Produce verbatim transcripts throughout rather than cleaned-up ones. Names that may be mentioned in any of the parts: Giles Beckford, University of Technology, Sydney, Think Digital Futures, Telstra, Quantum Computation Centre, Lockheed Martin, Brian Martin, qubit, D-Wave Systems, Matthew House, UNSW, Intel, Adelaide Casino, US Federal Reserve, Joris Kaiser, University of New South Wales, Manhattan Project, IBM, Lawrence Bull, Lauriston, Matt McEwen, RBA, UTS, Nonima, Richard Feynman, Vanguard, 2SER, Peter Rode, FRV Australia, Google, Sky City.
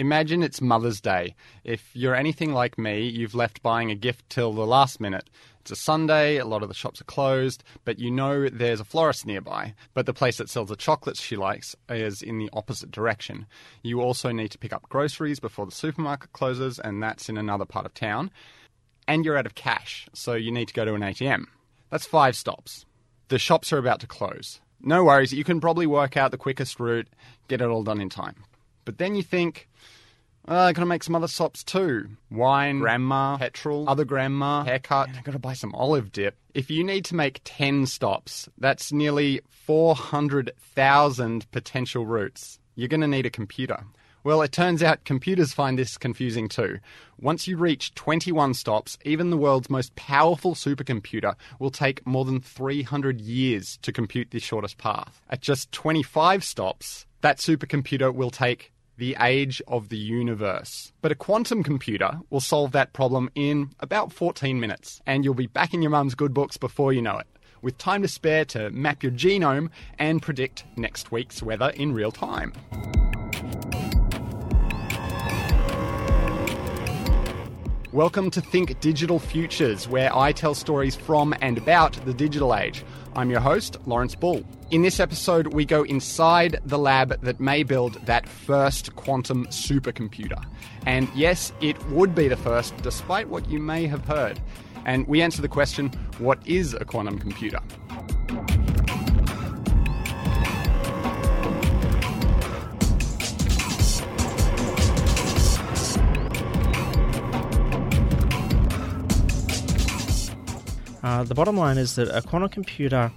Imagine it's Mother's Day. If you're anything like me, you've left buying a gift till the last minute. It's a Sunday, a lot of the shops are closed, but you know there's a florist nearby. But the place that sells the chocolates she likes is in the opposite direction. You also need to pick up groceries before the supermarket closes, and that's in another part of town. And you're out of cash, so you need to go to an A T M. That's five stops. The shops are about to close. No worries, you can probably work out the quickest route, get it all done in time. But then you think, oh, I've got to make some other stops too. Wine, grandma, petrol, other grandma, haircut. I've got to buy some olive dip. If you need to make ten stops, that's nearly four hundred thousand potential routes. You're going to need a computer. Well, it turns out computers find this confusing too. Once you reach twenty-one stops, even the world's most powerful supercomputer will take more than three hundred years to compute the shortest path. At just twenty-five stops, that supercomputer will take the age of the universe. But a quantum computer will solve that problem in about fourteen minutes, and you'll be back in your mum's good books before you know it, with time to spare to map your genome and predict next week's weather in real time. Welcome to Think Digital Futures, where I tell stories from and about the digital age. I'm your host, Lawrence Bull. In this episode, we go inside the lab that may build that first quantum supercomputer. And yes, it would be the first, despite what you may have heard. And we answer the question, what is a quantum computer? Uh, the bottom line is that a quantum computer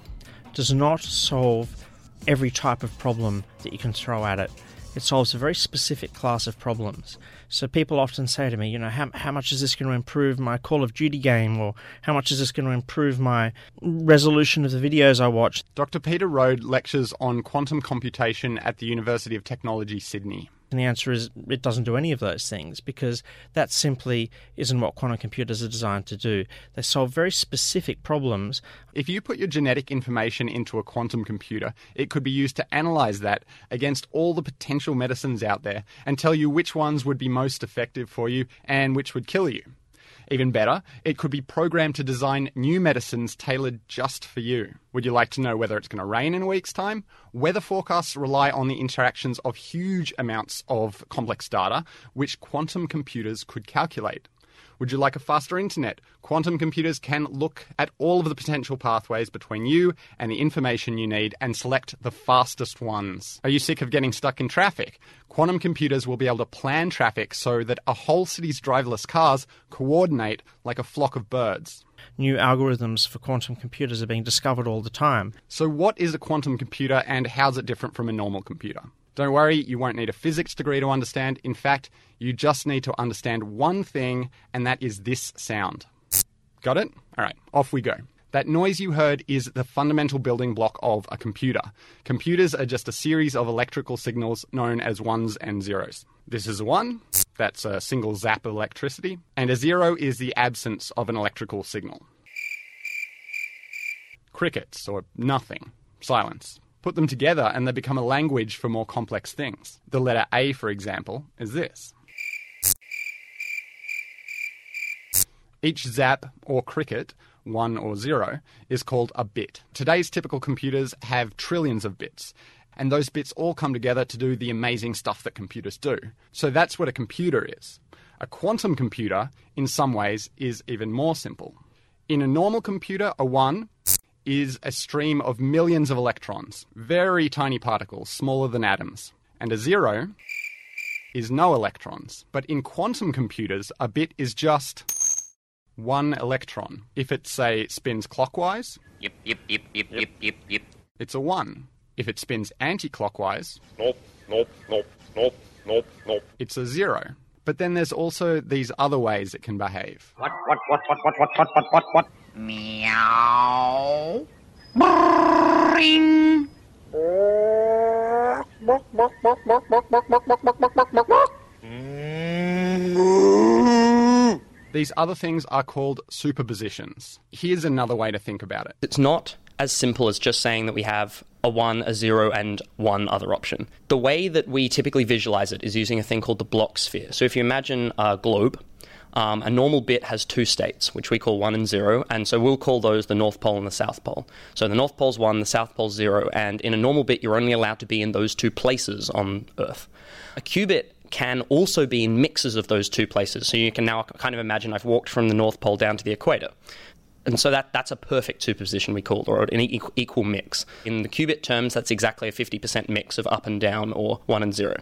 does not solve every type of problem that you can throw at it. It solves a very specific class of problems. So people often say to me, you know, how, how much is this going to improve my Call of Duty game? Or how much is this going to improve my resolution of the videos I watch? Doctor Peter Rode lectures on quantum computation at the University of Technology, Sydney. And the answer is it doesn't do any of those things, because that simply isn't what quantum computers are designed to do. They solve very specific problems. If you put your genetic information into a quantum computer, it could be used to analyze that against all the potential medicines out there and tell you which ones would be most effective for you and which would kill you. Even better, it could be programmed to design new medicines tailored just for you. Would you like to know whether it's going to rain in a week's time? Weather forecasts rely on the interactions of huge amounts of complex data, which quantum computers could calculate. Would you like a faster internet? Quantum computers can look at all of the potential pathways between you and the information you need and select the fastest ones. Are you sick of getting stuck in traffic? Quantum computers will be able to plan traffic so that a whole city's driverless cars coordinate like a flock of birds. New algorithms for quantum computers are being discovered all the time. So what is a quantum computer, and how's it different from a normal computer? Don't worry, you won't need a physics degree to understand. In fact, you just need to understand one thing, and that is this sound. Got it? All right, off we go. That noise you heard is the fundamental building block of a computer. Computers are just a series of electrical signals known as ones and zeros. This is a one, that's a single zap of electricity, and a zero is the absence of an electrical signal. Crickets, or nothing, silence. Put them together and they become a language for more complex things. The letter A, for example, is this. Each zap or cricket, one or zero, is called a bit. Today's typical computers have trillions of bits, and those bits all come together to do the amazing stuff that computers do. So that's what a computer is. A quantum computer, in some ways, is even more simple. In a normal computer, a one is a stream of millions of electrons, very tiny particles, smaller than atoms, and a zero is no electrons. But in quantum computers, a bit is just one electron. If it, say, spins clockwise, yep, yep, yep, yep, yep, yep, yep, it's a one. If it spins anti-clockwise, nope, nope, nope, nope, nope, nope, it's a zero. But then there's also these other ways it can behave. What, what, what, what, what, what, what, what, what, what? Meow. Ring. These other things are called superpositions. Here's another way to think about it. It's not as simple as just saying that we have a one, a zero, and one other option. The way that we typically visualize it is using a thing called the block sphere. So if you imagine a globe, um, a normal bit has two states, which we call one and zero, and so we'll call those the North Pole and the South Pole. So the North Pole's one, the South Pole's zero, and in a normal bit, you're only allowed to be in those two places on Earth. A qubit can also be in mixes of those two places. So you can now kind of imagine I've walked from the North Pole down to the equator. And so that, that's a perfect superposition, we call it, or an equal mix. In the qubit terms, that's exactly a fifty percent mix of up and down, or one and zero.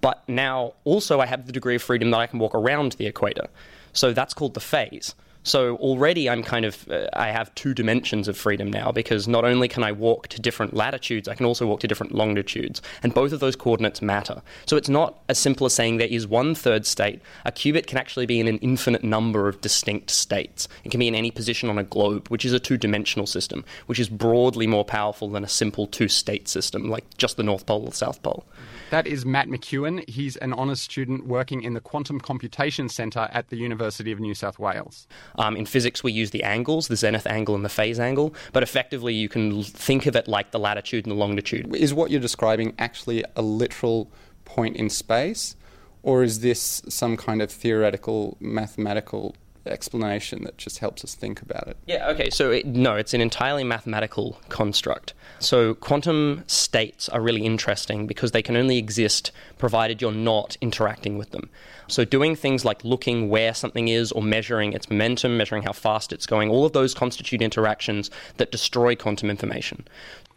But now also I have the degree of freedom that I can walk around the equator. So that's called the phase. So already I'm kind of, uh, I have two dimensions of freedom now, because not only can I walk to different latitudes, I can also walk to different longitudes, and both of those coordinates matter. So it's not as simple as saying there is one third state. A qubit can actually be in an infinite number of distinct states. It can be in any position on a globe, which is a two-dimensional system, which is broadly more powerful than a simple two-state system, like just the North Pole or the South Pole. That is Matt McEwen. He's an honours student working in the Quantum Computation Centre at the University of New South Wales. Um, in physics, we use the angles, the zenith angle and the phase angle, but effectively you can think of it like the latitude and the longitude. Is what you're describing actually a literal point in space, or is this some kind of theoretical, mathematical explanation that just helps us think about it? Yeah, okay, so it, no, it's an entirely mathematical construct. So quantum states are really interesting because they can only exist provided you're not interacting with them. So doing things like looking where something is or measuring its momentum, measuring how fast it's going, all of those constitute interactions that destroy quantum information.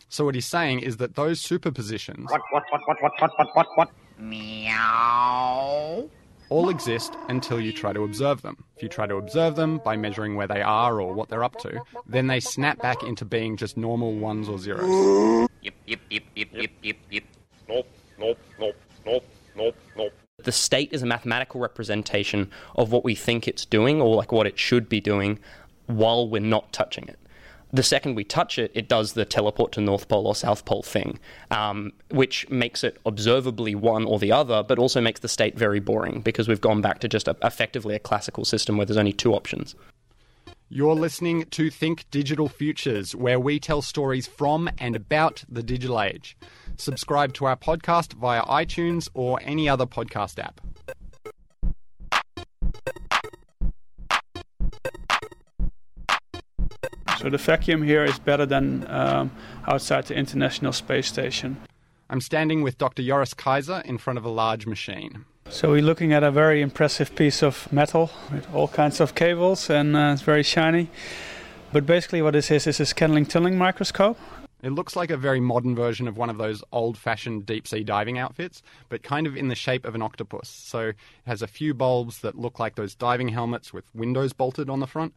So what he's saying is that those superpositions... What, what, what, what, what, what, what, what, what? Meow... all exist until you try to observe them. If you try to observe them by measuring where they are or what they're up to, then they snap back into being just normal ones or zeros. Yep, yep, yep, yep, yep, yep, yep. Nope, nope, nope, nope, nope, nope. The state is a mathematical representation of what we think it's doing, or like what it should be doing, while we're not touching it. The second we touch it, it does the teleport to North Pole or South Pole thing, um, which makes it observably one or the other, but also makes the state very boring because we've gone back to just a, effectively a classical system where there's only two options. You're listening to Think Digital Futures, where we tell stories from and about the digital age. Subscribe to our podcast via iTunes or any other podcast app. So the vacuum here is better than um, outside the International Space Station. I'm standing with Doctor Joris Kaiser in front of a large machine. So we're looking at a very impressive piece of metal with all kinds of cables, and uh, it's very shiny. But basically what this is is a scanning-tunneling microscope. It looks like a very modern version of one of those old-fashioned deep-sea diving outfits, but kind of in the shape of an octopus. So it has a few bulbs that look like those diving helmets with windows bolted on the front.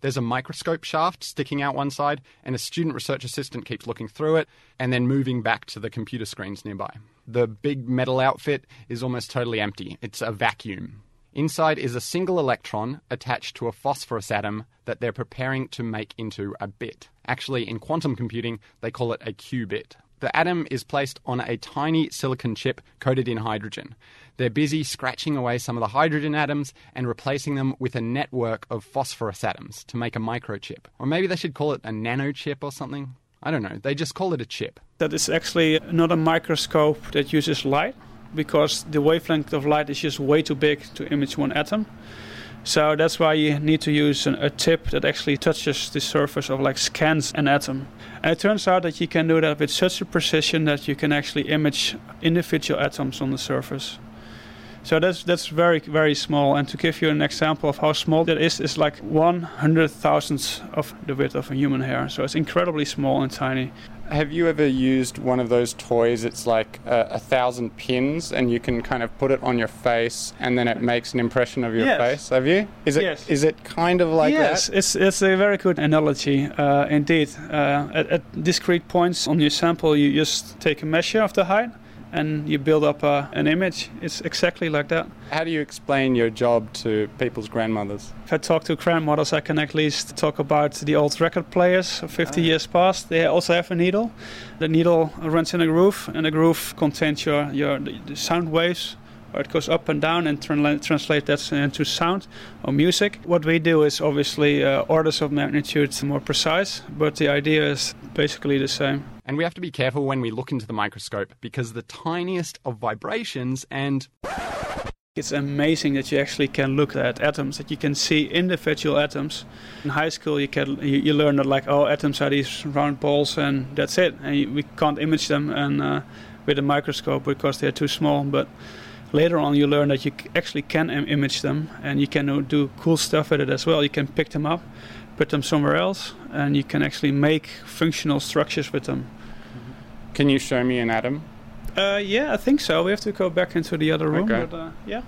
There's a microscope shaft sticking out one side, and a student research assistant keeps looking through it and then moving back to the computer screens nearby. The big metal outfit is almost totally empty. It's a vacuum. Inside is a single electron attached to a phosphorus atom that they're preparing to make into a bit. Actually, in quantum computing, they call it a qubit. The atom is placed on a tiny silicon chip coated in hydrogen. They're busy scratching away some of the hydrogen atoms and replacing them with a network of phosphorus atoms to make a microchip. Or maybe they should call it a nanochip or something. I don't know. They just call it a chip. That is actually not a microscope that uses light, because the wavelength of light is just way too big to image one atom. So that's why you need to use an, a tip that actually touches the surface of, like, scans an atom. And it turns out that you can do that with such a precision that you can actually image individual atoms on the surface. So that's that's very, very small. And to give you an example of how small that is, it's like one hundred thousandth of the width of a human hair. So it's incredibly small and tiny. Have you ever used one of those toys? It's like a, a thousand pins, and you can kind of put it on your face, and then it makes an impression of your yes. face. Have you? Is it yes. is it kind of like yes. that? Yes, it's it's a very good analogy, uh, indeed. Uh, at, at discrete points on your sample, you just take a measure of the height, and you build up uh, an image. It's exactly like that. How do you explain your job to people's grandmothers? If I talk to grandmothers, I can at least talk about the old record players of fifty oh. years past. They also have a needle. The needle runs in a groove, and the groove contains your, your the sound waves It goes up and down and tra- translate that into sound or music. What we do is obviously uh, orders of magnitude more precise, but the idea is basically the same. And we have to be careful when we look into the microscope, because the tiniest of vibrations and... It's amazing that you actually can look at atoms, that you can see individual atoms. In high school you can you, you learn that, like, oh, atoms are these round balls and that's it. And you, we can't image them and uh, with a microscope because they're too small. But later on you learn that you actually can image them and you can do cool stuff with it as well. You can pick them up, put them somewhere else, and you can actually make functional structures with them. Can you show me an atom? Uh, yeah, I think so. We have to go back into the other room. Okay. But, uh, yeah.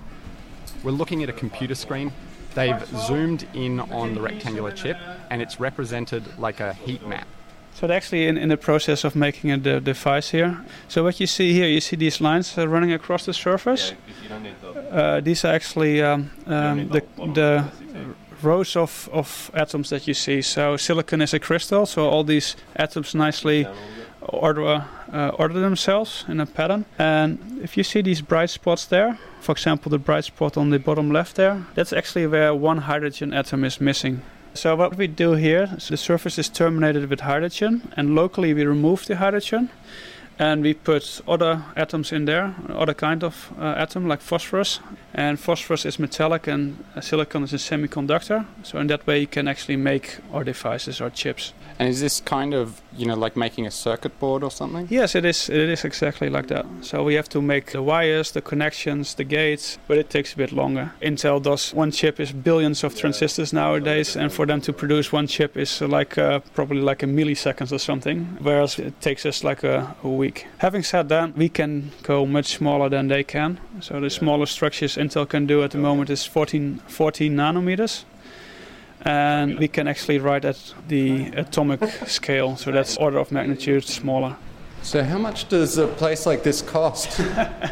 We're looking at a computer screen. They've zoomed in on the rectangular chip, and it's represented like a heat map. So they're actually in, in the process of making a de- device here. So what you see here, you see these lines uh, running across the surface. Uh, these are actually um, um, the, the rows of, of atoms that you see. So silicon is a crystal, so all these atoms nicely... Order, uh, order themselves in a pattern. And if you see these bright spots there, for example the bright spot on the bottom left there, that's actually where one hydrogen atom is missing. So what we do here is the surface is terminated with hydrogen, and locally we remove the hydrogen and we put other atoms in there, other kind of uh, atom like phosphorus. And phosphorus is metallic and silicon is a semiconductor, so in that way you can actually make our devices, our chips. And is this kind of, you know, like making a circuit board or something? Yes, it is. It is exactly like that. So we have to make the wires, the connections, the gates, but it takes a bit longer. Intel does one chip is billions of transistors nowadays, and for them to produce one chip is like uh, probably like a milliseconds or something, whereas it takes us like a, a week. Having said that, we can go much smaller than they can. So the smallest structures Intel can do at the moment is fourteen, fourteen nanometers. And we can actually write at the atomic scale, so that's order of magnitude smaller. So how much does a place like this cost? uh,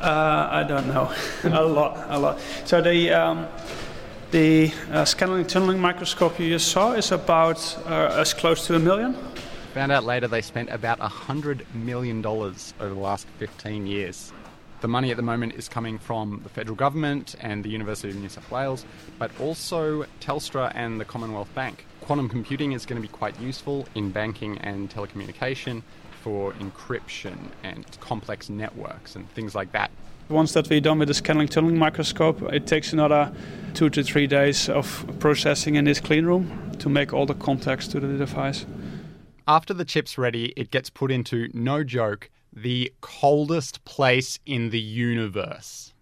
I don't know. a lot, a lot. So the um, the uh, scanning tunneling microscope you just saw is about uh, as close to a million. Found out later they spent about one hundred million dollars over the last fifteen years. The money at the moment is coming from the federal government and the University of New South Wales, but also Telstra and the Commonwealth Bank. Quantum computing is going to be quite useful in banking and telecommunication for encryption and complex networks and things like that. Once that we're done with the scanning tunneling microscope, it takes another two to three days of processing in this clean room to make all the contacts to the device. After the chip's ready, it gets put into, no joke, the coldest place in the universe.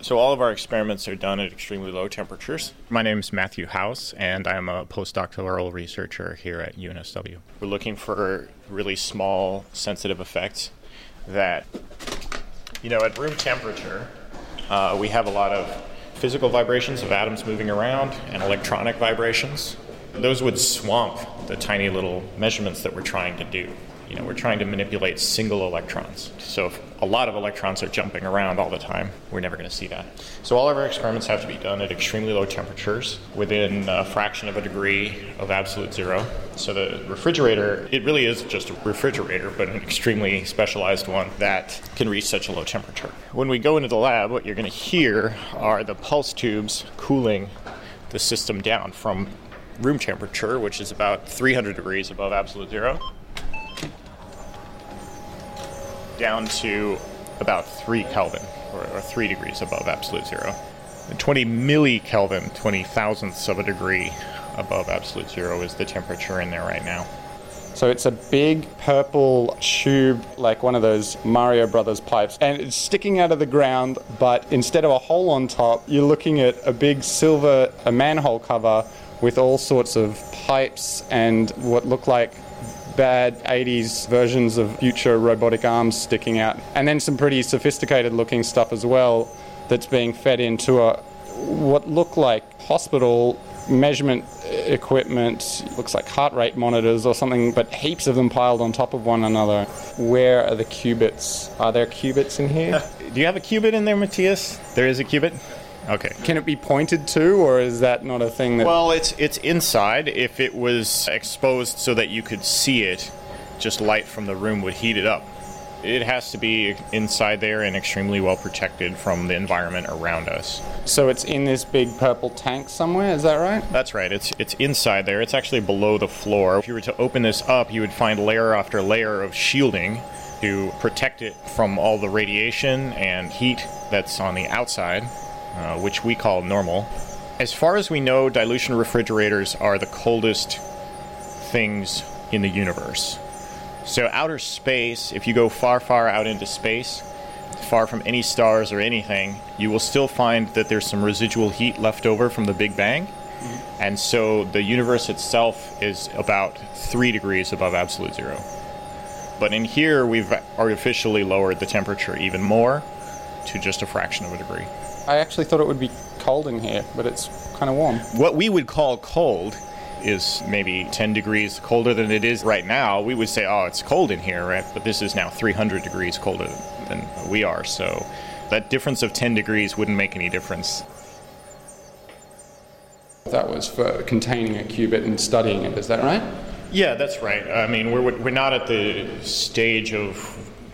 So all of our experiments are done at extremely low temperatures. My name is Matthew House, and I'm a postdoctoral researcher here at U N S W. We're looking for really small, sensitive effects that, you know, at room temperature, uh, we have a lot of physical vibrations of atoms moving around and electronic vibrations. Those would swamp the tiny little measurements that we're trying to do. You know, we're trying to manipulate single electrons. So if a lot of electrons are jumping around all the time, we're never going to see that. So all of our experiments have to be done at extremely low temperatures, within a fraction of a degree of absolute zero. So the refrigerator, it really is just a refrigerator, but an extremely specialized one that can reach such a low temperature. When we go into the lab, what you're going to hear are the pulse tubes cooling the system down from room temperature, which is about three hundred degrees above absolute zero, down to about three Kelvin, or, or three degrees above absolute zero. And twenty millikelvin, twenty thousandths of a degree above absolute zero is the temperature in there right now. So it's a big purple tube, like one of those Mario Brothers pipes, and it's sticking out of the ground, but instead of a hole on top, you're looking at a big silver a manhole cover with all sorts of pipes and what look like bad eighties versions of future robotic arms sticking out, and then some pretty sophisticated looking stuff as well that's being fed into a what look like hospital measurement equipment, looks like heart rate monitors or something, but heaps of them piled on top of one another. Where are the qubits? Are there qubits in here? Uh, do you have a qubit in there, Matthias? There is a qubit? Okay. Can it be pointed to, or is that not a thing that... Well, it's it's inside. If it was exposed so that you could see it, just light from the room would heat it up. it has to be inside there and extremely well protected from the environment around us. So it's in this big purple tank somewhere, is that right? That's right. It's it's inside there. It's actually below the floor. If you were to open this up, you would find layer after layer of shielding to protect it from all the radiation and heat that's on the outside, uh, which we call normal. As far as we know, dilution refrigerators are the coldest things in the universe. So outer space, if you go far, far out into space, far from any stars or anything, you will still find that there's some residual heat left over from the Big Bang. Mm-hmm. And so the universe itself is about three degrees above absolute zero. But in here, we've artificially lowered the temperature even more to just a fraction of a degree. I actually thought it would be cold in here, but it's kind of warm. What we would call cold is maybe ten degrees colder than it is right now. We would say, oh, it's cold in here, right? But this is now three hundred degrees colder than we are. So that difference of ten degrees wouldn't make any difference. That was for containing a qubit and studying it, is that right? Yeah, that's right. I mean, we're we're not at the stage of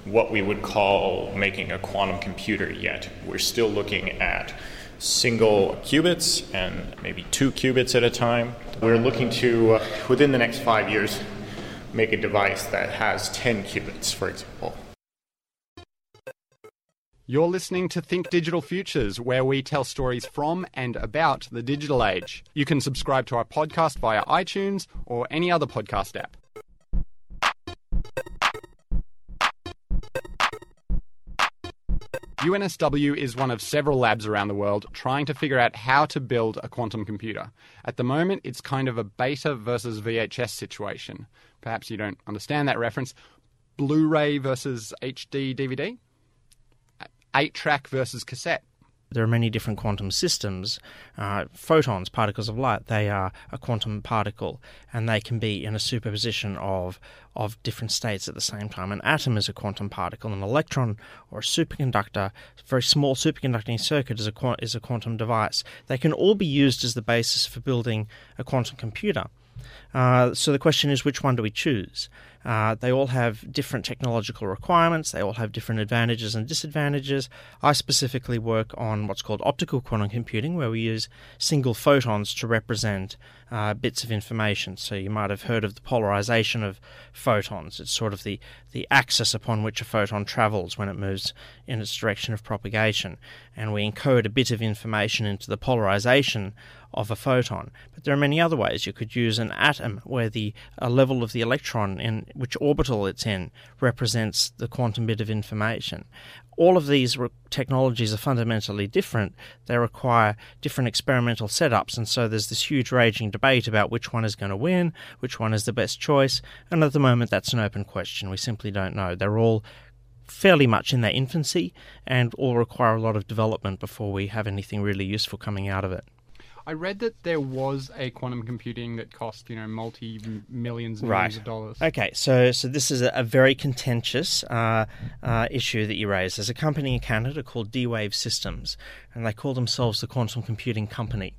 what we would call making a quantum computer yet. We're still looking at single qubits and maybe two qubits at a time. We're looking to, uh, within the next five years, make a device that has ten qubits, for example. You're listening to Think Digital Futures, where we tell stories from and about the digital age. You can subscribe to our podcast via iTunes or any other podcast app. U N S W is one of several labs around the world trying to figure out how to build a quantum computer. At the moment, it's kind of a beta versus V H S situation. Perhaps you don't understand that reference. Blu-ray versus H D D V D? eight track versus cassette. There are many different quantum systems. Uh, photons, particles of light, they are a quantum particle, and they can be in a superposition of of different states at the same time. An atom is a quantum particle. An electron or a superconductor, a very small superconducting circuit, is a is a quantum device. They can all be used as the basis for building a quantum computer. Uh, so the question is, which one do we choose? Uh, they all have different technological requirements. They all have different advantages and disadvantages. I specifically work on what's called optical quantum computing, where we use single photons to represent uh, bits of information. So you might have heard of the polarization of photons. It's sort of the, the axis upon which a photon travels when it moves in its direction of propagation. And we encode a bit of information into the polarization of a photon. But there are many other ways. You could use an atom where the a level of the electron in which orbital it's in represents the quantum bit of information. All of these re- technologies are fundamentally different. They require different experimental setups, and so there's this huge raging debate about which one is going to win, which one is the best choice, and at the moment that's an open question. We simply don't know. They're all fairly much in their infancy and all require a lot of development before we have anything really useful coming out of it. I read that there was a quantum computing that cost, you know, multi-millions and millions of dollars. Okay, so so this is a, a very contentious uh, uh, issue that you raised. There's a company in Canada called D-Wave Systems, and they call themselves the Quantum Computing Company.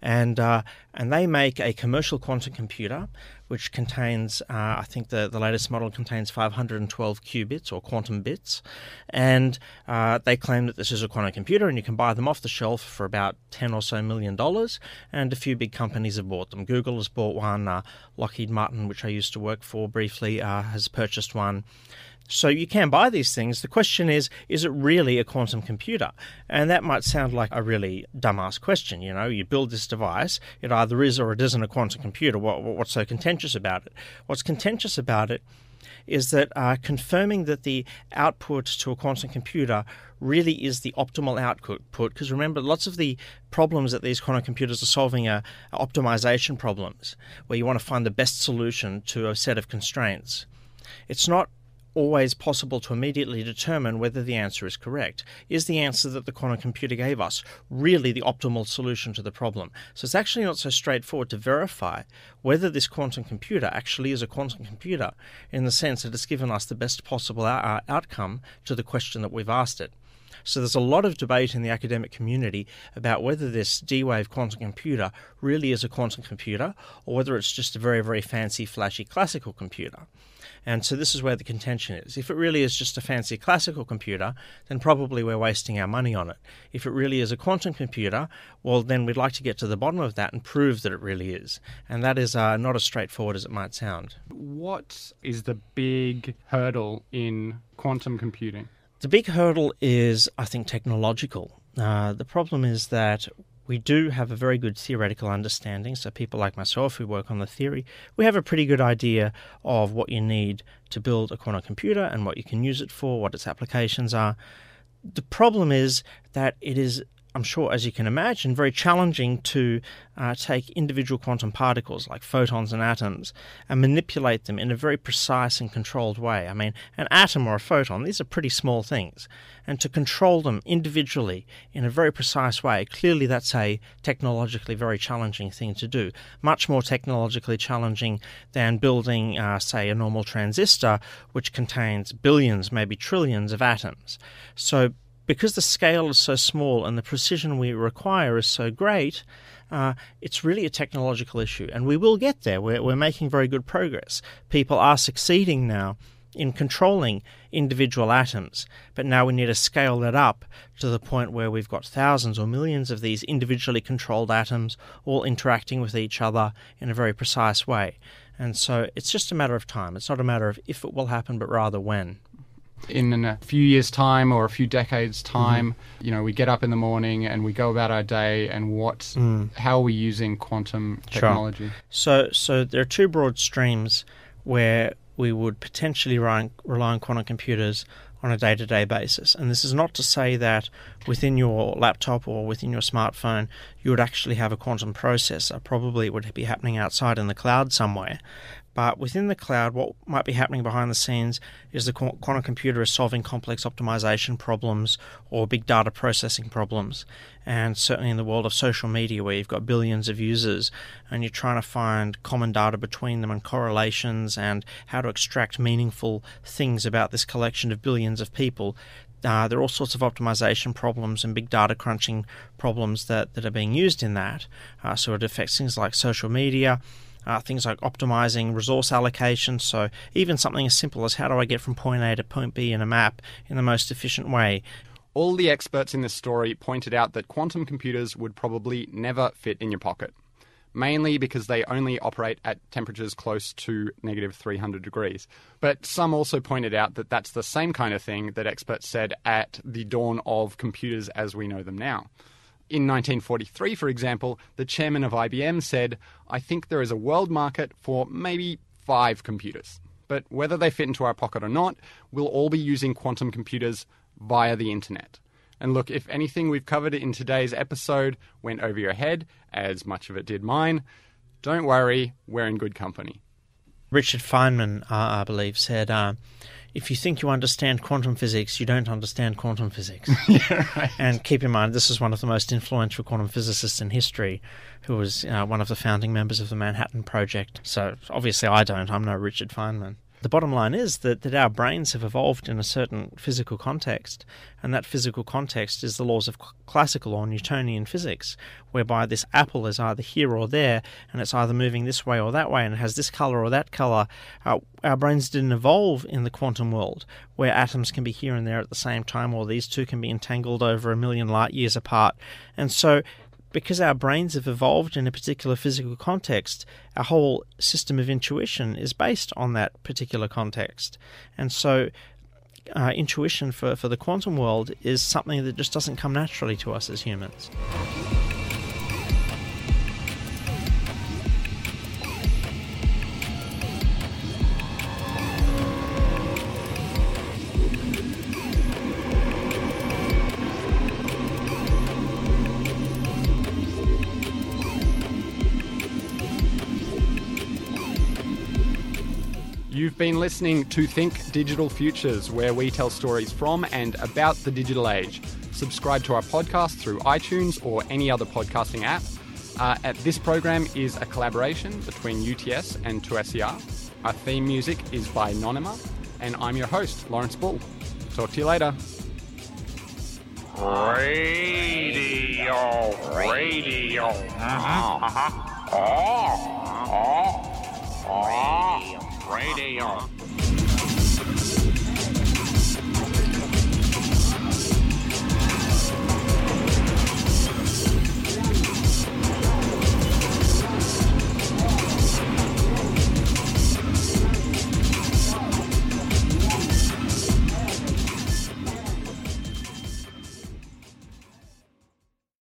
And uh, and they make a commercial quantum computer, which contains, uh, I think the, the latest model contains five hundred twelve qubits or quantum bits. And uh, they claim that this is a quantum computer, and you can buy them off the shelf for about ten or so million dollars. And a few big companies have bought them. Google has bought one. Uh, Lockheed Martin, which I used to work for briefly, uh, has purchased one. So you can buy these things. The question is, is it really a quantum computer? And that might sound like a really dumbass question. You know, you build this device, it either is or it isn't a quantum computer. What, what's so contentious about it? What's contentious about it is that uh, confirming that the output to a quantum computer really is the optimal output, because remember, lots of the problems that these quantum computers are solving are optimization problems, where you want to find the best solution to a set of constraints. It's not always possible to immediately determine whether the answer is correct. Is the answer that the quantum computer gave us really the optimal solution to the problem? So it's actually not so straightforward to verify whether this quantum computer actually is a quantum computer, in the sense that it's given us the best possible out- outcome to the question that we've asked it. So there's a lot of debate in the academic community about whether this D-Wave quantum computer really is a quantum computer or whether it's just a very, very fancy, flashy classical computer. And so this is where the contention is. If it really is just a fancy classical computer, then probably we're wasting our money on it. If it really is a quantum computer, well, then we'd like to get to the bottom of that and prove that it really is. And that is uh, not as straightforward as it might sound. What is the big hurdle in quantum computing? The big hurdle is, I think, technological. Uh, the problem is that we do have a very good theoretical understanding, so people like myself who work on the theory, we have a pretty good idea of what you need to build a quantum computer and what you can use it for, what its applications are. The problem is that it is, I'm sure as you can imagine, very challenging to uh, take individual quantum particles like photons and atoms and manipulate them in a very precise and controlled way. I mean, an atom or a photon, these are pretty small things. And to control them individually in a very precise way, clearly that's a technologically very challenging thing to do. Much more technologically challenging than building, uh, say, a normal transistor, which contains billions, maybe trillions of atoms. So because the scale is so small and the precision we require is so great, uh, it's really a technological issue. And we will get there. We're, we're making very good progress. People are succeeding now in controlling individual atoms. But now we need to scale that up to the point where we've got thousands or millions of these individually controlled atoms all interacting with each other in a very precise way. And so it's just a matter of time. It's not a matter of if it will happen, but rather when. In a few years' time or a few decades' time, mm-hmm. you know, we get up in the morning and we go about our day and what, mm. how are we using quantum technology? Sure. So, so there are two broad streams where we would potentially rely on quantum computers on a day-to-day basis. And this is not to say that within your laptop or within your smartphone you would actually have a quantum processor. Probably it would be happening outside in the cloud somewhere. But within the cloud, what might be happening behind the scenes is the quantum computer is solving complex optimization problems or big data processing problems. And certainly in the world of social media where you've got billions of users and you're trying to find common data between them and correlations and how to extract meaningful things about this collection of billions of people, uh, there are all sorts of optimization problems and big data crunching problems that, that are being used in that. Uh, so it affects things like social media, Uh, things like optimizing resource allocation. So even something as simple as how do I get from point A to point B in a map in the most efficient way. All the experts in this story pointed out that quantum computers would probably never fit in your pocket, mainly because they only operate at temperatures close to negative three hundred degrees. But some also pointed out that that's the same kind of thing that experts said at the dawn of computers as we know them now. In nineteen forty-three, for example, the chairman of I B M said, "I think there is a world market for maybe five computers. But whether they fit into our pocket or not, we'll all be using quantum computers via the internet." And look, if anything we've covered in today's episode went over your head, as much of it did mine, don't worry, we're in good company. Richard Feynman, uh, I believe, said, uh, if you think you understand quantum physics, you don't understand quantum physics. Yeah, right. And keep in mind, this is one of the most influential quantum physicists in history, who was uh, one of the founding members of the Manhattan Project. So obviously I don't. I'm no Richard Feynman. The bottom line is that, that our brains have evolved in a certain physical context, and that physical context is the laws of classical or Newtonian physics, whereby this apple is either here or there, and it's either moving this way or that way, and it has this colour or that colour. Uh, our brains didn't evolve in the quantum world, where atoms can be here and there at the same time, or these two can be entangled over a million light years apart. And so, because our brains have evolved in a particular physical context, our whole system of intuition is based on that particular context. And so uh, intuition for, for the quantum world is something that just doesn't come naturally to us as humans. You've been listening to Think Digital Futures, where we tell stories from and about the digital age. Subscribe to our podcast through iTunes or any other podcasting app. Uh, at this program is a collaboration between U T S and two S E R. Our theme music is by Nonima, and I'm your host, Lawrence Bull. Talk to you later. Radio. Radio. Uh-huh. Uh-huh. Oh. Oh. Oh. Radio.